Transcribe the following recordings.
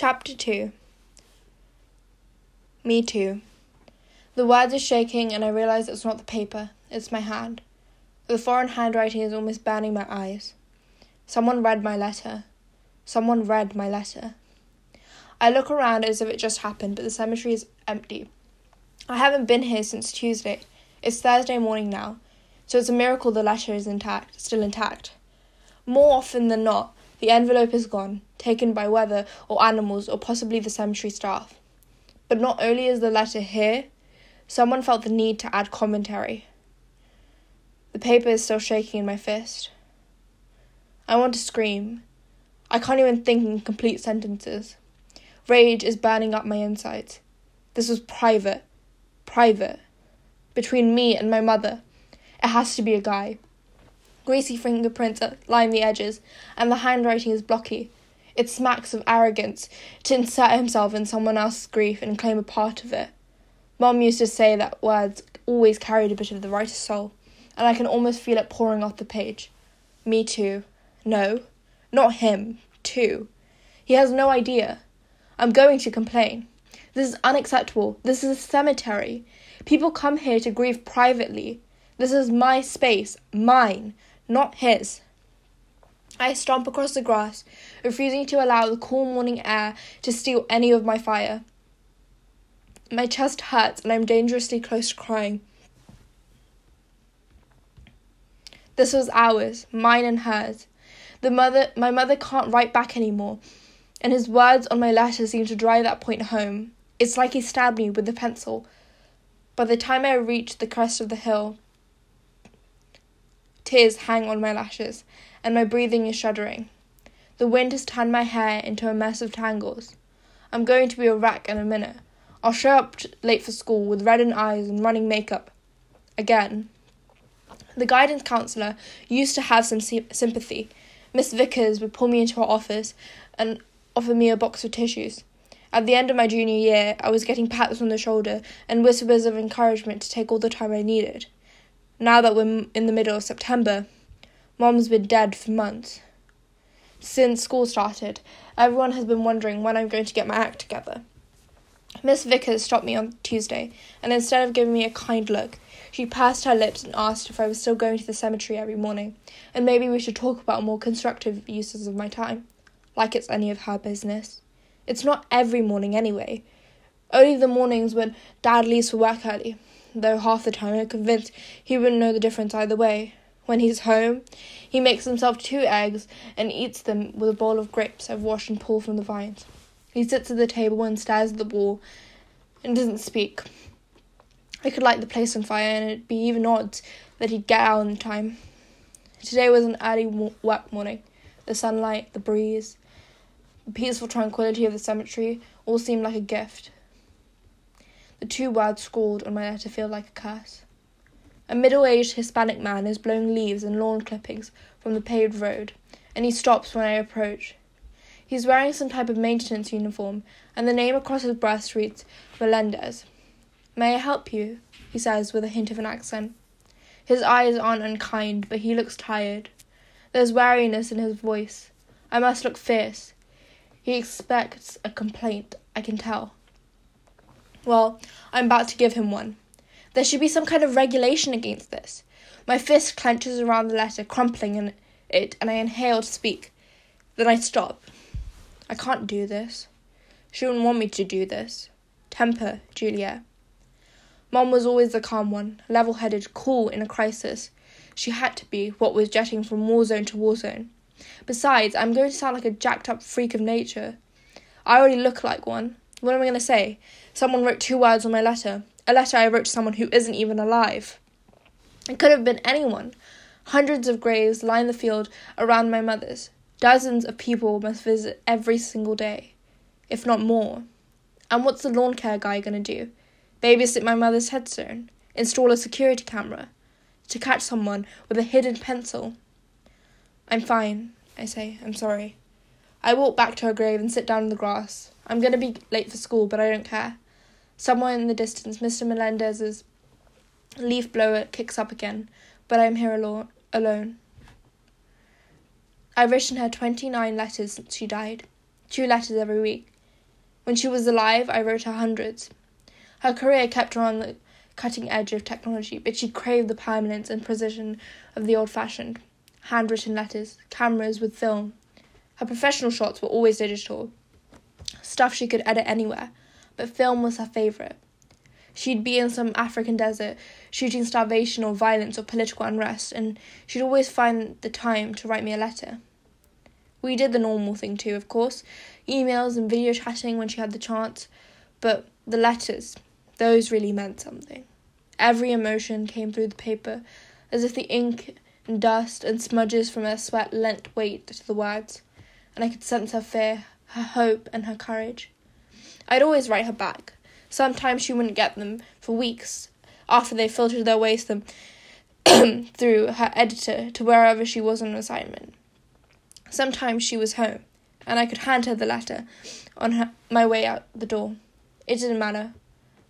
Chapter 2. Me too. The words are shaking and I realise it's not the paper, it's my hand. The foreign handwriting is almost burning my eyes. Someone read my letter. Someone read my letter. I look around as if it just happened, but the cemetery is empty. I haven't been here since Tuesday. It's Thursday morning now, so it's a miracle the letter is intact, still intact. More often than not, the envelope is gone, taken by weather or animals or possibly the cemetery staff. But not only is the letter here, someone felt the need to add commentary. The paper is still shaking in my fist. I want to scream. I can't even think in complete sentences. Rage is burning up my insides. This was private. Private. Between me and my mother. It has to be a guy. Greasy fingerprints line the edges, and the handwriting is blocky. It smacks of arrogance to insert himself in someone else's grief and claim a part of it. Mum used to say that words always carried a bit of the writer's soul, and I can almost feel it pouring off the page. Me too. No, not him. Too. He has no idea. I'm going to complain. This is unacceptable. This is a cemetery. People come here to grieve privately. This is my space. Mine. Not his. I stomp across the grass, refusing to allow the cool morning air to steal any of my fire. My chest hurts and I'm dangerously close to crying. This was ours, mine and hers. My mother can't write back anymore, and his words on my letter seem to drive that point home. It's like he stabbed me with a pencil. By the time I reach the crest of the hill, tears hang on my lashes, and my breathing is shuddering. The wind has turned my hair into a mess of tangles. I'm going to be a wreck in a minute. I'll show up late for school with reddened eyes and running makeup. Again. The guidance counsellor used to have some sympathy. Miss Vickers would pull me into her office and offer me a box of tissues. At the end of my junior year, I was getting pats on the shoulder and whispers of encouragement to take all the time I needed. Now that we're in the middle of September, Mom's been dead for months. Since school started, everyone has been wondering when I'm going to get my act together. Miss Vickers stopped me on Tuesday, and instead of giving me a kind look, she pursed her lips and asked if I was still going to the cemetery every morning, and maybe we should talk about more constructive uses of my time, like it's any of her business. It's not every morning anyway. Only the mornings when Dad leaves for work early, though half the time I'm convinced he wouldn't know the difference either way. When he's home, he makes himself 2 eggs and eats them with a bowl of grapes I've washed and pulled from the vines. He sits at the table and stares at the wall and doesn't speak. I could light the place on fire and it'd be even odds that he'd get out in time. Today was an early work morning. The sunlight, the breeze, the peaceful tranquility of the cemetery all seemed like a gift. The 2 words scrawled on my letter feel like a curse. A middle-aged Hispanic man is blowing leaves and lawn clippings from the paved road, and he stops when I approach. He's wearing some type of maintenance uniform, and the name across his breast reads Melendez. "May I help you?" he says with a hint of an accent. His eyes aren't unkind, but he looks tired. There's wariness in his voice. I must look fierce. He expects a complaint, I can tell. Well, I'm about to give him one. There should be some kind of regulation against this. My fist clenches around the letter, crumpling it, and I inhale to speak. Then I stop. I can't do this. She wouldn't want me to do this. Temper, Juliet. Mom was always the calm one, level-headed, cool in a crisis. She had to be, what was jetting from war zone to war zone. Besides, I'm going to sound like a jacked-up freak of nature. I already look like one. What am I going to say? Someone wrote 2 words on my letter. A letter I wrote to someone who isn't even alive. It could have been anyone. Hundreds of graves line the field around my mother's. Dozens of people must visit every single day, if not more. And what's the lawn care guy going to do? Babysit my mother's headstone? Install a security camera? To catch someone with a hidden pencil? "I'm fine," I say. "I'm sorry." I walk back to her grave and sit down in the grass. I'm going to be late for school, but I don't care. Somewhere in the distance, Mr. Melendez's leaf blower kicks up again, but I'm here alone. I've written her 29 letters since she died. 2 letters every week. When she was alive, I wrote her hundreds. Her career kept her on the cutting edge of technology, but she craved the permanence and precision of the old-fashioned. Handwritten letters, cameras with film. Her professional shots were always digital. Stuff she could edit anywhere, but film was her favourite. She'd be in some African desert, shooting starvation or violence or political unrest, and she'd always find the time to write me a letter. We did the normal thing too, of course, emails and video chatting when she had the chance, but the letters, those really meant something. Every emotion came through the paper, as if the ink and dust and smudges from her sweat lent weight to the words, and I could sense her fear, her hope, and her courage. I'd always write her back. Sometimes she wouldn't get them for weeks after they filtered their way to them through her editor to wherever she was on assignment. Sometimes she was home, and I could hand her the letter on my way out the door. It didn't matter.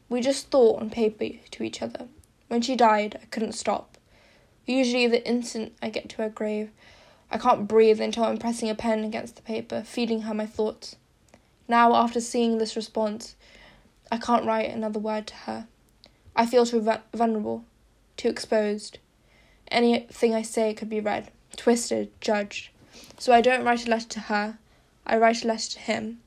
We just thought on paper to each other. When she died, I couldn't stop. Usually the instant I get to her grave, I can't breathe until I'm pressing a pen against the paper, feeding her my thoughts. Now, after seeing this response, I can't write another word to her. I feel too vulnerable, too exposed. Anything I say could be read, twisted, judged. So I don't write a letter to her, I write a letter to him.